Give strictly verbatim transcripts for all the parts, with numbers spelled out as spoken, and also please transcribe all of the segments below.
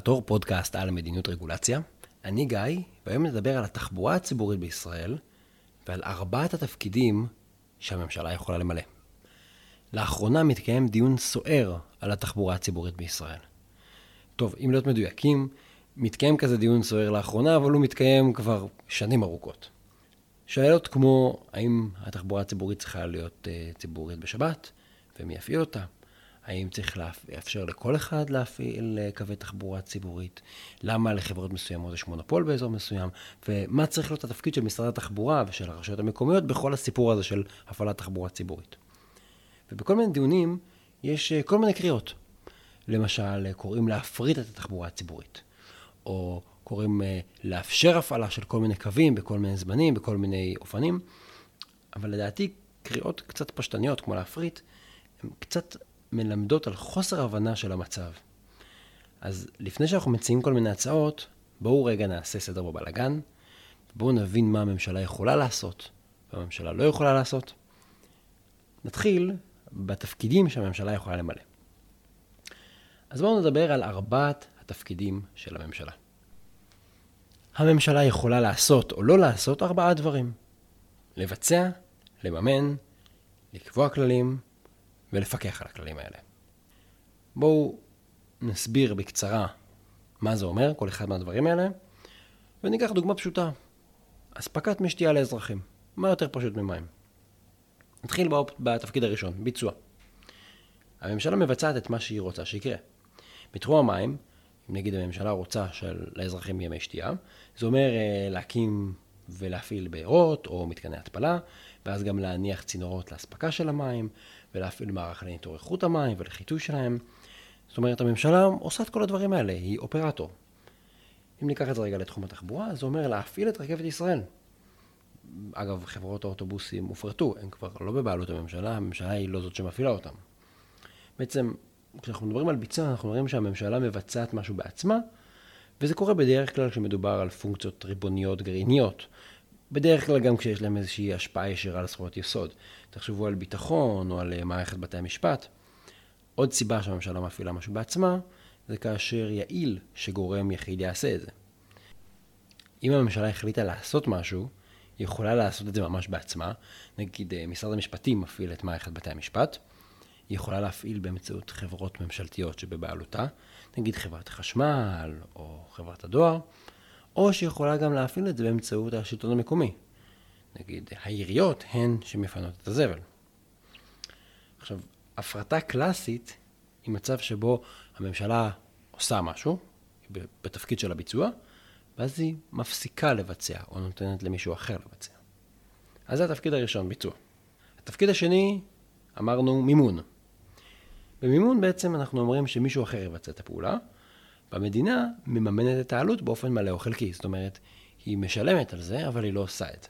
רגולטור, פודקאסט על מדיניות רגולציה. אני גיא, והיום נדבר על התחבורה הציבורית בישראל ועל ארבעת התפקידים שהממשלה יכולה למלא. לאחרונה מתקיים דיון סוער על התחבורה הציבורית בישראל. טוב, אם להיות מדויקים, מתקיים כזה דיון סוער לאחרונה, אבל הוא מתקיים כבר שנים ארוכות. שאלות כמו האם התחבורה הציבורית צריכה להיות uh, ציבורית בשבת, ומי יפעיל אותה? האם צריך לאפשר לכל אחד להפעיל קווי תחבורה ציבורית? למה לחברות מסוימות יש מונופול באזור מסוים? ומה צריך להיות התפקיד של משרד התחבורה ושל הרשויות המקומיות בכל הסיפור הזה של הפעלת תחבורה ציבורית? ובכל מיני דיונים יש כל מיני קריאות. למשל, קוראים להפריט את התחבורה הציבורית, או קוראים לאפשר הפעלה של כל מיני קווים, בכל מיני זמנים, בכל מיני אופנים. אבל לדעתי, קריאות קצת פשטניות, כמו להפריט, הן קצת מלמדות על חוסר הבנה של המצב. אז לפני שאנחנו מציעים כל מיני הצעות, בואו רגע נעשה סדר בבלגן, בואו נבין מה הממשלה יכולה לעשות, והממשלה לא יכולה לעשות. נתחיל בתפקידים שהממשלה יכולה למלא. אז בואו נדבר על ארבעת התפקידים של הממשלה. הממשלה יכולה לעשות או לא לעשות ארבעה דברים. לבצע, לממן, לקבוע כללים, ולפקח על הכללים האלה. בואו נסביר בקצרה מה זה אומר, כל אחד מהדברים האלה, וניקח דוגמה פשוטה. אספקת משתייה לאזרחים. מה יותר פשוט ממים? נתחיל בתפקיד הראשון, ביצוע. הממשלה מבצעת את מה שהיא רוצה שיקרה. בתחום המים, אם נגיד הממשלה רוצה שלאזרחים ימי שתייה, זה אומר להקים ולהפעיל בעירות או מתקני התפלה, ואז גם להניח צינורות להספקה של המים, ולהפעיל מערך לניטור איכות המים ולחיטוי שלהם. זאת אומרת, הממשלה עושה את כל הדברים האלה, היא אופרטור. אם ניקח את זה רגע לתחום התחבורה, זה אומר להפעיל את רכבת ישראל. אגב, חברות האוטובוסים הופרטו, הן כבר לא בבעלות הממשלה, הממשלה היא לא זאת שמפעילה אותם. בעצם, כשאנחנו מדברים על ביצוע, אנחנו אומרים שהממשלה מבצעת משהו בעצמה, וזה קורה בדרך כלל כשמדובר על פונקציות ריבוניות גרעיניות, בדרך כלל גם כשיש להם איזושהי השפעה ישירה על זכויות יסוד. תחשבו על ביטחון או על מערכת בתי המשפט. עוד סיבה שהממשלה מפעילה משהו בעצמה, זה כאשר יעיל שגורם יחיד יעשה את זה. אם הממשלה החליטה לעשות משהו, היא יכולה לעשות את זה ממש בעצמה. נגיד, משרד המשפטים מפעיל את מערכת בתי המשפט. היא יכולה להפעיל באמצעות חברות ממשלתיות שבבעלותה, נגיד חברת החשמל או חברת הדואר, או שיכולה גם להפעיל את זה באמצעות השלטון המקומי. נגיד, העיריות הן שמפנות את הזבל. עכשיו, הפרטה קלאסית היא מצב שבו הממשלה עושה משהו, בתפקיד של הביצוע, ואז היא מפסיקה לבצע, או נותנת למישהו אחר לבצע. אז זה התפקיד הראשון, ביצוע. התפקיד השני, אמרנו מימון. במימון בעצם אנחנו אומרים שמישהו אחר יבצע את הפעולה, והמדינה מממנת את העלות באופן מלא או חלקי. זאת אומרת, היא משלמת על זה, אבל היא לא עושה את זה.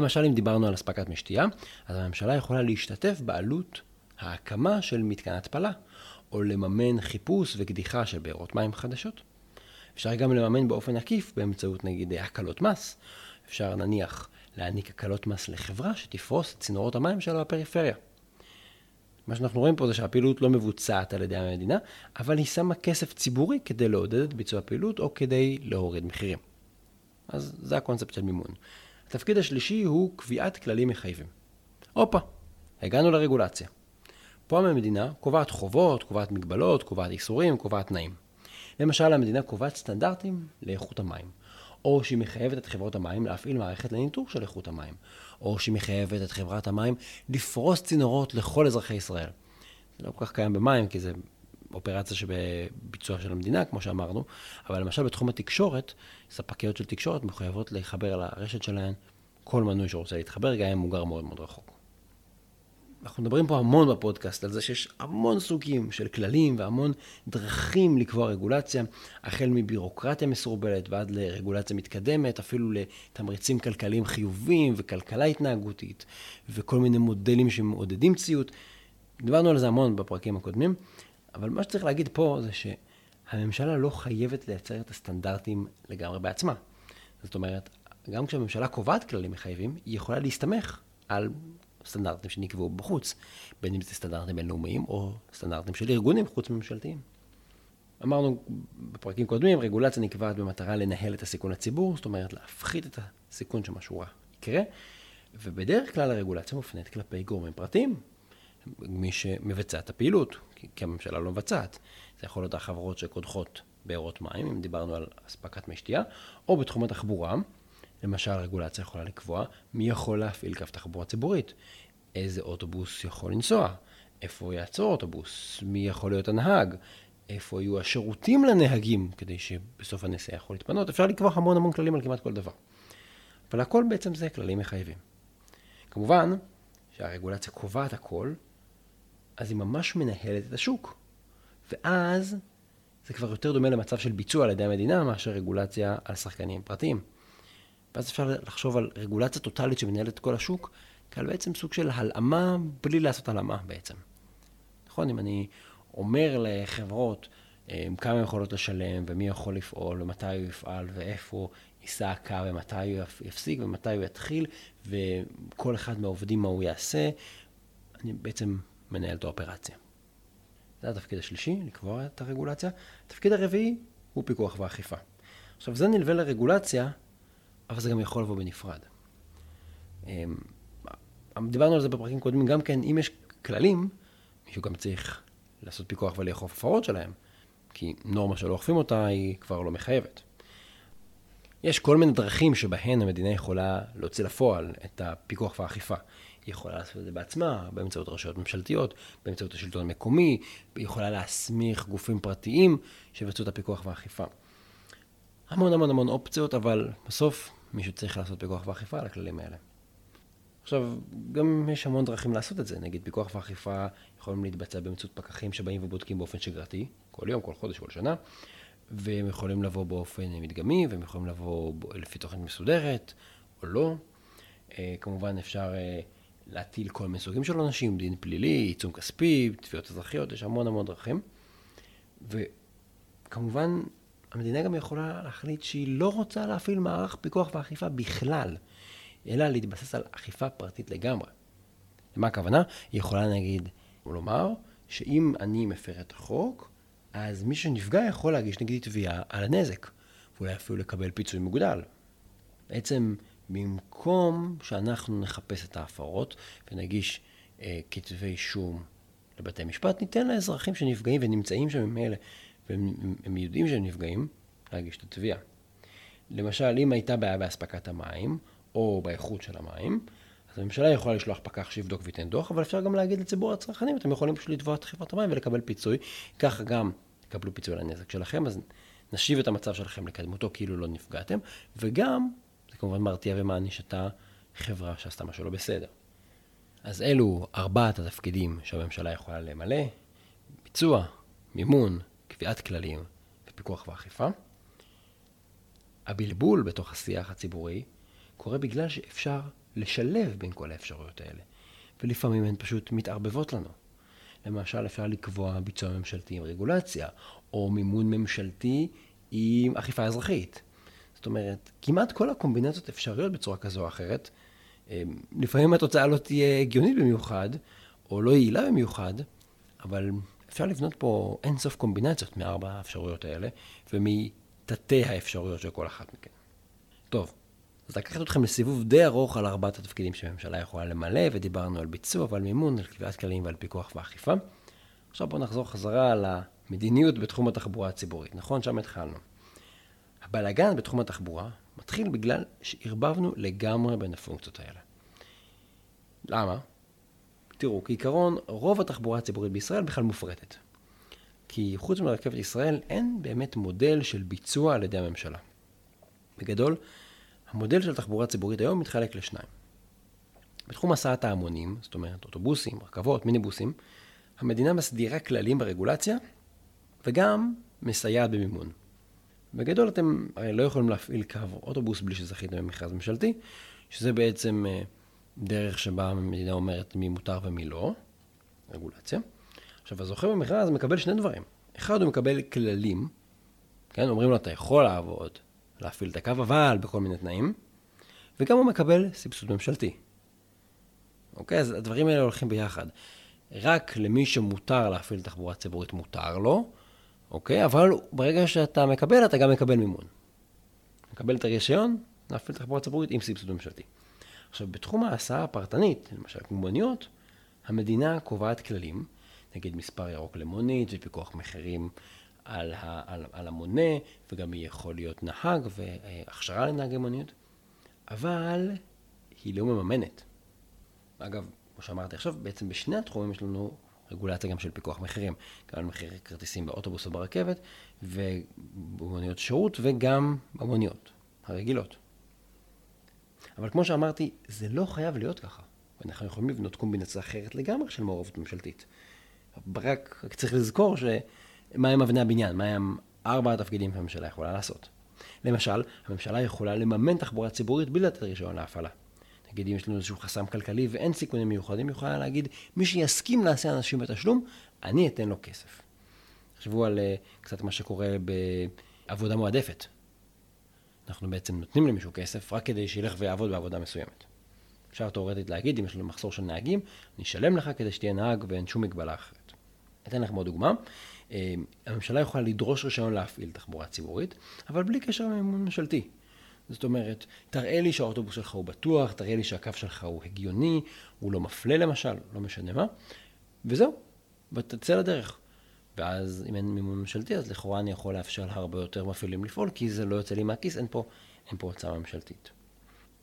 למשל, אם דיברנו על הספקת משתייה, אז הממשלה יכולה להשתתף בעלות ההקמה של מתקן התפלה, או לממן חיפוש וקדיחה של בעירות מים חדשות. אפשר גם לממן באופן עקיף באמצעות נגיד הקלות מס. אפשר נניח להעניק הקלות מס לחברה שתפרוס את צינורות המים שלה בפריפריה. מה שאנחנו רואים פה זה שהפעילות לא מבוצעת על ידי המדינה, אבל היא שמה כסף ציבורי כדי לעודד את ביצוע הפעילות או כדי להוריד מחירים. אז זה הקונספט של מימון. התפקיד השלישי הוא קביעת כללים מחייבים. אופה, הגענו לרגולציה. פה המדינה קובעת חובות, קובעת מגבלות, קובעת איסורים, קובעת תנאים. למשל, המדינה קובעת סטנדרטים לאיכות המים. או שהיא מחייבת את חברות המים להפעיל מערכת לניטור של איכות המים, או שהיא מחייבת את חברת המים לפרוס צינורות לכל אזרחי ישראל. זה לא כל כך קיים במים, כי זה אופרציה שבביצוע של המדינה, כמו שאמרנו, אבל למשל בתחום התקשורת, ספקיות של תקשורת מחויבות לחבר על הרשת שלהן כל מנוי שרוצה להתחבר, גם אם הוא גר מאוד מאוד רחוק. אנחנו מדברים פה המון בפודקאסט על זה שיש המון סוגים של כללים והמון דרכים לקבוע רגולציה, החל מבירוקרטיה מסורבלת ועד לרגולציה מתקדמת, אפילו לתמריצים כלכליים חיוביים וכלכלה התנהגותית וכל מיני מודלים שמעודדים ציות. דיברנו על זה המון בפרקים הקודמים, אבל מה שצריך להגיד פה זה שהממשלה לא חייבת לייצר את הסטנדרטים לגמרי בעצמה. זאת אומרת, גם כשהממשלה קובעת כללים מחייבים, היא יכולה להסתמך על סטנדרטים שנקבעו בחוץ, בין אם זה סטנדרטים בינלאומיים או סטנדרטים של ארגונים חוץ ממשלתיים. אמרנו בפרקים קודמים, רגולציה נקבעת במטרה לנהל את הסיכון הציבור, זאת אומרת להפחית את הסיכון שמשהו רע יקרה, ובדרך כלל הרגולציה מופנית כלפי גורמים פרטיים, מי שמבצע את הפעילות, כי הממשלה לא מבצעת. זה יכול להיות החברות שקודחות בארות מים, אם דיברנו על הספקת מי שתייה, או בתחום התחבורה, למשל הרגולציה יכולה לקבוע מי יכול להפעיל קו תחבורה ציבורית, איזה אוטובוס יכול לנסוע, איפה יעצור אוטובוס, מי יכול להיות הנהג, איפה יהיו השירותים לנהגים, כדי שבסוף הנסיעה יכול להתפנות. אפשר לקבוע המון המון כללים על כמעט כל דבר. אבל הכל בעצם זה כללים מחייבים. כמובן שהרגולציה קובעת הכל, אז היא ממש מנהלת את השוק. ואז זה כבר יותר דומה למצב של ביצוע על ידי המדינה, מאשר רגולציה על שחקנים פרטיים. ואז אפשר לחשוב על רגולציה טוטלית שמנהלת את כל השוק, כעל בעצם סוג של הלאמה בלי לעשות הלאמה בעצם. נכון, אם אני אומר לחברות כמה יכולות לשלם ומי יכול לפעול ומתי הוא יפעל ואיפה ייסע הקו ומתי הוא יפסיק ומתי הוא יתחיל וכל אחד מהעובדים מה הוא יעשה, אני בעצם מנהל את האופרציה. זה התפקיד השלישי, לקבוע את הרגולציה. התפקיד הרביעי הוא פיקוח ואכיפה. עכשיו זה נלווה לרגולציה, אבל זה גם יכול לבוא בנפרד. דיברנו על זה בפרקים קודמים, גם כן אם יש כללים, מישהו גם צריך לעשות פיקוח ולאכוף הפרות שלהם, כי נורמה שלא אוכפים אותה היא כבר לא מחייבת. יש כל מיני דרכים שבהן המדינה יכולה להוציא לפועל את הפיקוח והאכיפה. היא יכולה לעשות את זה בעצמה, באמצעות רשויות ממשלתיות, באמצעות השלטון המקומי, היא יכולה להסמיך גופים פרטיים שיבצעו את הפיקוח והאכיפה. המון המון המון אופציות, אבל בסוף מישהו צריך לעשות פיקוח ואכיפה על הכללים האלה. עכשיו, גם יש המון דרכים לעשות את זה. נגיד, פיקוח ואכיפה יכולים להתבצע באמצעות פקחים שבאים ובודקים באופן שגרתי, כל יום, כל חודש, כל שנה, והם יכולים לבוא באופן מדגמי, והם יכולים לבוא לפי תוכנית מסודרת, או לא. כמובן, אפשר להטיל כל מיני סוגים של אנשים, דין פלילי, עיצום כספי, תביעות אזרחיות, יש המון המון דרכים. וכמובן, המדינה גם יכולה להחליט שהיא לא רוצה להפעיל מערך פיקוח ואכיפה בכלל, אלא להתבסס על אכיפה פרטית לגמרי. למה הכוונה? היא יכולה נגיד, ולומר, שאם אני מפר את החוק, אז מי שנפגע יכול להגיש נגדי תביעה על הנזק, ואולי אפילו לקבל פיצוי מוגדל. בעצם, במקום שאנחנו נחפש את ההפרות, ונגיש אה, כתבי אישום לבתי משפט, ניתן לאזרחים שנפגעים ונמצאים שם עם אלה, והם יודעים שהם נפגעים, להגיש את התביעה. למשל, אם הייתה בעיה בהספקת המים, או באיכות של המים, אז הממשלה יכולה לשלוח פקח שיבדוק ויתן דוח, אבל אפשר גם להגיד לציבור הצרכנים, אתם יכולים פשוט לתבוע את חברת המים ולקבל פיצוי, ככה גם תקבלו פיצוי על הנזק שלכם, אז נשיב את המצב שלכם לקדמותו, כאילו לא נפגעתם, וגם, זה כמובן מרתיע ומעניש את החברה שעשתה משהו לא בסדר. אז אלו ארבעת התפקידים שהממשלה יכולה למלא, ביצוע, מימון, קביעת כללים ופיקוח ואכיפה. הבלבול בתוך השיח הציבורי קורה בגלל שאפשר לשלב בין כל האפשרויות האלה, ולפעמים הן פשוט מתערבבות לנו. למשל, אפשר לקבוע ביצוע ממשלתי עם רגולציה, או מימון ממשלתי עם אכיפה אזרחית. זאת אומרת, כמעט כל הקומבינציות אפשריות בצורה כזו או אחרת, לפעמים התוצאה לא תהיה הגיונית במיוחד, או לא יעילה במיוחד, אבל אפשר לבנות פה אינסוף קומבינציות מארבע האפשרויות האלה, ומתתי האפשרויות של כל אחת מכן. טוב. אז לקחת אתכם לסיבוב די ארוך על ארבעת התפקידים שהממשלה יכולה למלא, ודיברנו על ביצוע ועל מימון, על קביעת כללים ועל פיקוח ואכיפה. עכשיו בואו נחזור חזרה על המדיניות בתחום התחבורה הציבורית, נכון? שם התחלנו. הבלגן בתחום התחבורה מתחיל בגלל שערבבנו לגמרי בין הפונקציות האלה. למה? תראו, כעיקרון, רוב התחבורה הציבורית בישראל בכלל מופרטת. כי חוץ מרכבת ישראל אין באמת מודל של ביצוע על ידי הממשלה. בגדול, המודל של תחבורה ציבורית היום מתחלק לשניים. בתחום הסעת ההמונים, זאת אומרת אוטובוסים, רכבות, מיניבוסים, המדינה מסדירה כללים ברגולציה וגם מסייעת במימון. בגדול אתם הרי לא יכולים להפעיל קו אוטובוס בלי שזכיתם במכרז ממשלתי, שזה בעצם דרך שבה המדינה אומרת מי מותר ומי לא, רגולציה. עכשיו, הזוכה במכרז מקבל שני דברים. אחד, הוא מקבל כללים, כן? אומרים לו, אתה יכול לעבוד, להפעיל את הקו, אבל בכל מיני תנאים, וגם הוא מקבל סבסוד ממשלתי. אוקיי, אז הדברים האלה הולכים ביחד. רק למי שמותר להפעיל תחבורה ציבורית מותר לו, אוקיי? אבל ברגע שאתה מקבל, אתה גם מקבל מימון. מקבל את הרישיון, להפעיל תחבורה ציבורית עם סבסוד ממשלתי. עכשיו, בתחום ההסעה הפרטנית, למשל מוניות, המדינה קובעת כללים, נגיד מספר ירוק למונית, ופיקוח מחירים על, ה, על, על המונה, וגם יכול להיות נהג והכשרה לנהגי מוניות, אבל היא לא מממנת. אגב, כמו שאמרתי עכשיו, בעצם בשני התחומים יש לנו רגולציה גם של פיקוח מחירים, גם על מחירי כרטיסים באוטובוס וברכבת, ובמוניות שירות, וגם במוניות הרגילות. אבל כמו שאמרתי, זה לא חייב להיות ככה. אנחנו יכולים לבנות קומבינציה אחרת לגמרי של מעורבות ממשלתית. רק צריך לזכור שמה הם אבני הבניין, מה הם ארבע התפקידים שהממשלה יכולה לעשות. למשל, הממשלה יכולה לממן תחבורה ציבורית בלי לתת רישיון להפעלה. נגיד, אם יש לנו איזשהו חסם כלכלי ואין סיכונים מיוחדים, יכולה להגיד, מי שיסכים להסיע אנשים בתשלום, אני אתן לו כסף. תחשבו על קצת מה שקורה בעבודה מועדפת. אנחנו בעצם נותנים למישהו כסף רק כדי שילך ויעבוד בעבודה מסוימת. אפשר תאורטית להגיד, אם יש לנו מחסור של נהגים, אני אשלם לך כדי שתהיה נהג ואין שום מגבלה אחרת. אתן לכם עוד דוגמה. הממשלה יכולה לדרוש רישיון להפעיל תחבורה ציבורית, אבל בלי קשר למימון ממשלתי. זאת אומרת, תראה לי שהאוטובוס שלך הוא בטוח, תראה לי שהקו שלך הוא הגיוני, הוא לא מפלה למשל, לא משנה מה, וזהו, ותצא לדרך. ואז אם אין מימון ממשלתי, אז לכאורה אני יכול לאפשר הרבה יותר מפעילים לפעול, כי זה לא יוצא לי מהכיס, אין פה, אין פה הוצאה ממשלתית.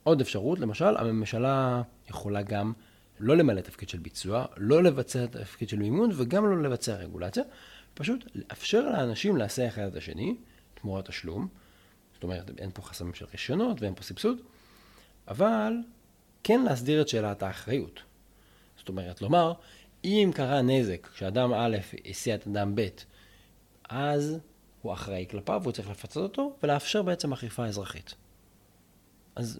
עוד אפשרות, למשל, הממשלה יכולה גם לא למלא תפקיד של ביצוע, לא לבצע תפקיד של מימון, וגם לא לבצע רגולציה, פשוט לאפשר לאנשים להסיע אחד את השני, תמורת תשלום, זאת אומרת, אין פה חסמים של רישיונות ואין פה סבסוד, אבל כן להסדיר את שאלת האחריות. זאת אומרת, לומר, אם קרה נזק כשאדם א' הסיע את אדם ב', אז הוא אחראי כלפיו, והוא צריך לפצות אותו, ולאפשר בעצם אכיפה אזרחית. אז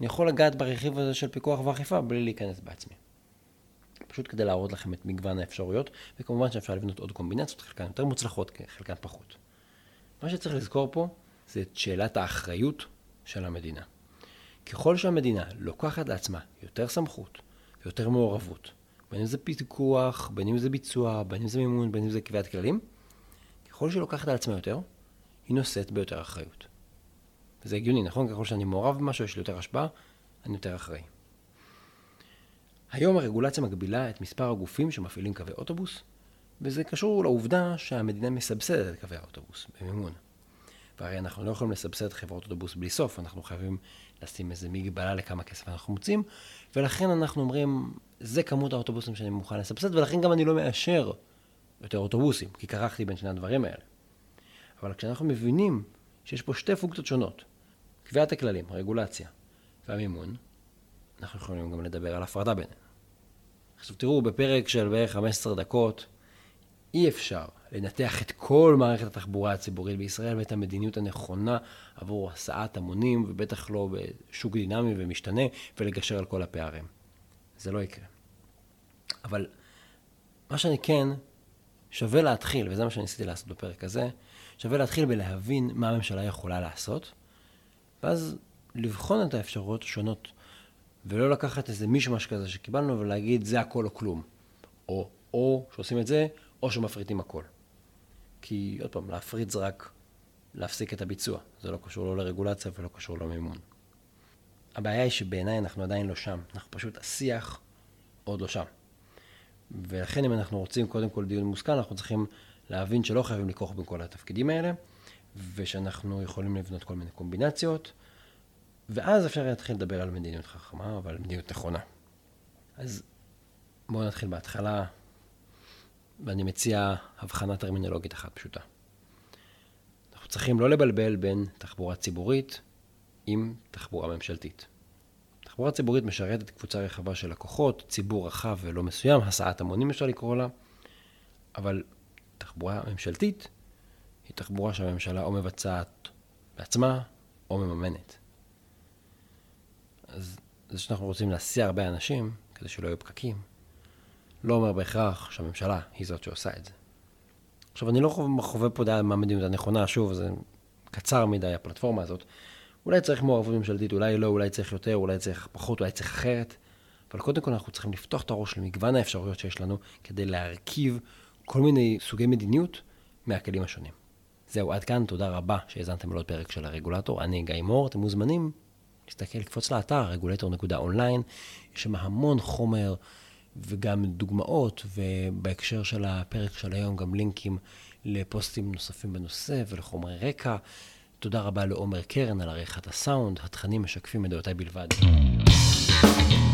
אני יכול לגעת ברכיב הזה של פיקוח ואכיפה בלי להיכנס בעצמי. פשוט כדי להראות לכם את מגוון האפשרויות, וכמובן שאפשר לבנות עוד קומבינציות, חלקן יותר מוצלחות, חלקן פחות. מה שצריך לזכור פה, זה את שאלת האחריות של המדינה. ככל שהמדינה לוקחת לעצמה יותר סמכות ויותר מעורבות, בין אם זה פיקוח, בין אם זה ביצוע, בין אם זה מימון, בין אם זה קביעת כללים, ככל שהיא לוקחת על עצמה יותר, היא נושאת ביותר אחריות. וזה הגיוני, נכון? ככל שאני מעורב במשהו, יש לי יותר השפעה, אני יותר אחראי. היום הרגולציה מגבילה את מספר הגופים שמפעילים קווי אוטובוס, וזה קשור לעובדה שהמדינה מסבסדת את קווי האוטובוס במימון. והרי אנחנו לא יכולים לסבסד חברות אוטובוס בלי סוף, אנחנו חייבים לשים איזה מגבלה לכמה כסף אנחנו מוצאים, ולכן אנחנו אומרים, זה כמות האוטובוסים שאני מוכן לסבסד, ולכן גם אני לא מאשר יותר אוטובוסים, כי קרחתי בין שני הדברים האלה. אבל כשאנחנו מבינים שיש פה שתי פונקציות שונות, קביעת הכללים, הרגולציה והמימון, אנחנו יכולים גם לדבר על הפרדה בינינו. עכשיו תראו, בפרק של בערך חמש עשרה דקות, אי אפשר לנתח את כל מערכת התחבורה הציבורית בישראל ואת המדיניות הנכונה עבור הסעת המונים, ובטח לא בשוק דינמי ומשתנה, ולגשר על כל הפערים. זה לא יקרה. אבל מה שאני כן שווה להתחיל, וזה מה שניסיתי לעשות בפרק הזה, שווה להתחיל בלהבין מה הממשלה יכולה לעשות, ואז לבחון את האפשרויות השונות, ולא לקחת איזה מישמש כזה שקיבלנו ולהגיד זה הכל או כלום. או, או שעושים את זה, או שמפריטים הכל. כי עוד פעם, להפריט זה רק להפסיק את הביצוע. זה לא קשור לא לרגולציה ולא קשור לא מימון. הבעיה היא שבעיניי אנחנו עדיין לא שם. אנחנו פשוט השיח עוד לא שם. ולכן אם אנחנו רוצים קודם כל דיון מושכל, אנחנו צריכים להבין שלא חייבים לקרוח בין כל התפקידים האלה, ושאנחנו יכולים לבנות כל מיני קומבינציות, ואז אפשר להתחיל לדבר על מדיניות חכמה, אבל מדיניות נכונה. אז בואו נתחיל בהתחלה, ואני מציע הבחנה טרמינולוגית אחת פשוטה. אנחנו צריכים לא לבלבל בין תחבורה ציבורית עם תחבורה ממשלתית. תחבורה ציבורית משרתת קבוצה רחבה של לקוחות, ציבור רחב ולא מסוים, הסעת המונים אפשר לקרוא לה, אבל תחבורה ממשלתית היא תחבורה שהממשלה או מבצעת בעצמה או מממנת. אז זה שאנחנו רוצים להסיע הרבה אנשים כדי שלא יהיו פקקים, לא אומר בהכרח שהממשלה היא זאת שעושה את זה. עכשיו, אני לא חווה פה דעה מה מדיניות הנכונה, שוב, זה קצר מדי הפלטפורמה הזאת. אולי צריך מעורבות ממשלתית, אולי לא, אולי צריך יותר, אולי צריך פחות, אולי צריך אחרת. אבל קודם כל אנחנו צריכים לפתוח את הראש למגוון האפשרויות שיש לנו, כדי להרכיב כל מיני סוגי מדיניות מהכלים השונים. זהו, עד כאן, תודה רבה שהזנתם לעוד פרק של הרגולטור. אני גיא מור, אתם מוזמנים להסתכל, לקפוץ לאתר, רגולטור נקודה אונליין, יש שם המון חומר וגם דוגמאות, ובהקשר של הפרק של היום גם לינקים לפוסטים נוספים בנושא ולחומרי רקע. תודה רבה לעומר קרן על עריכת הסאונד, התכנים משקפים את דעותיי בלבד.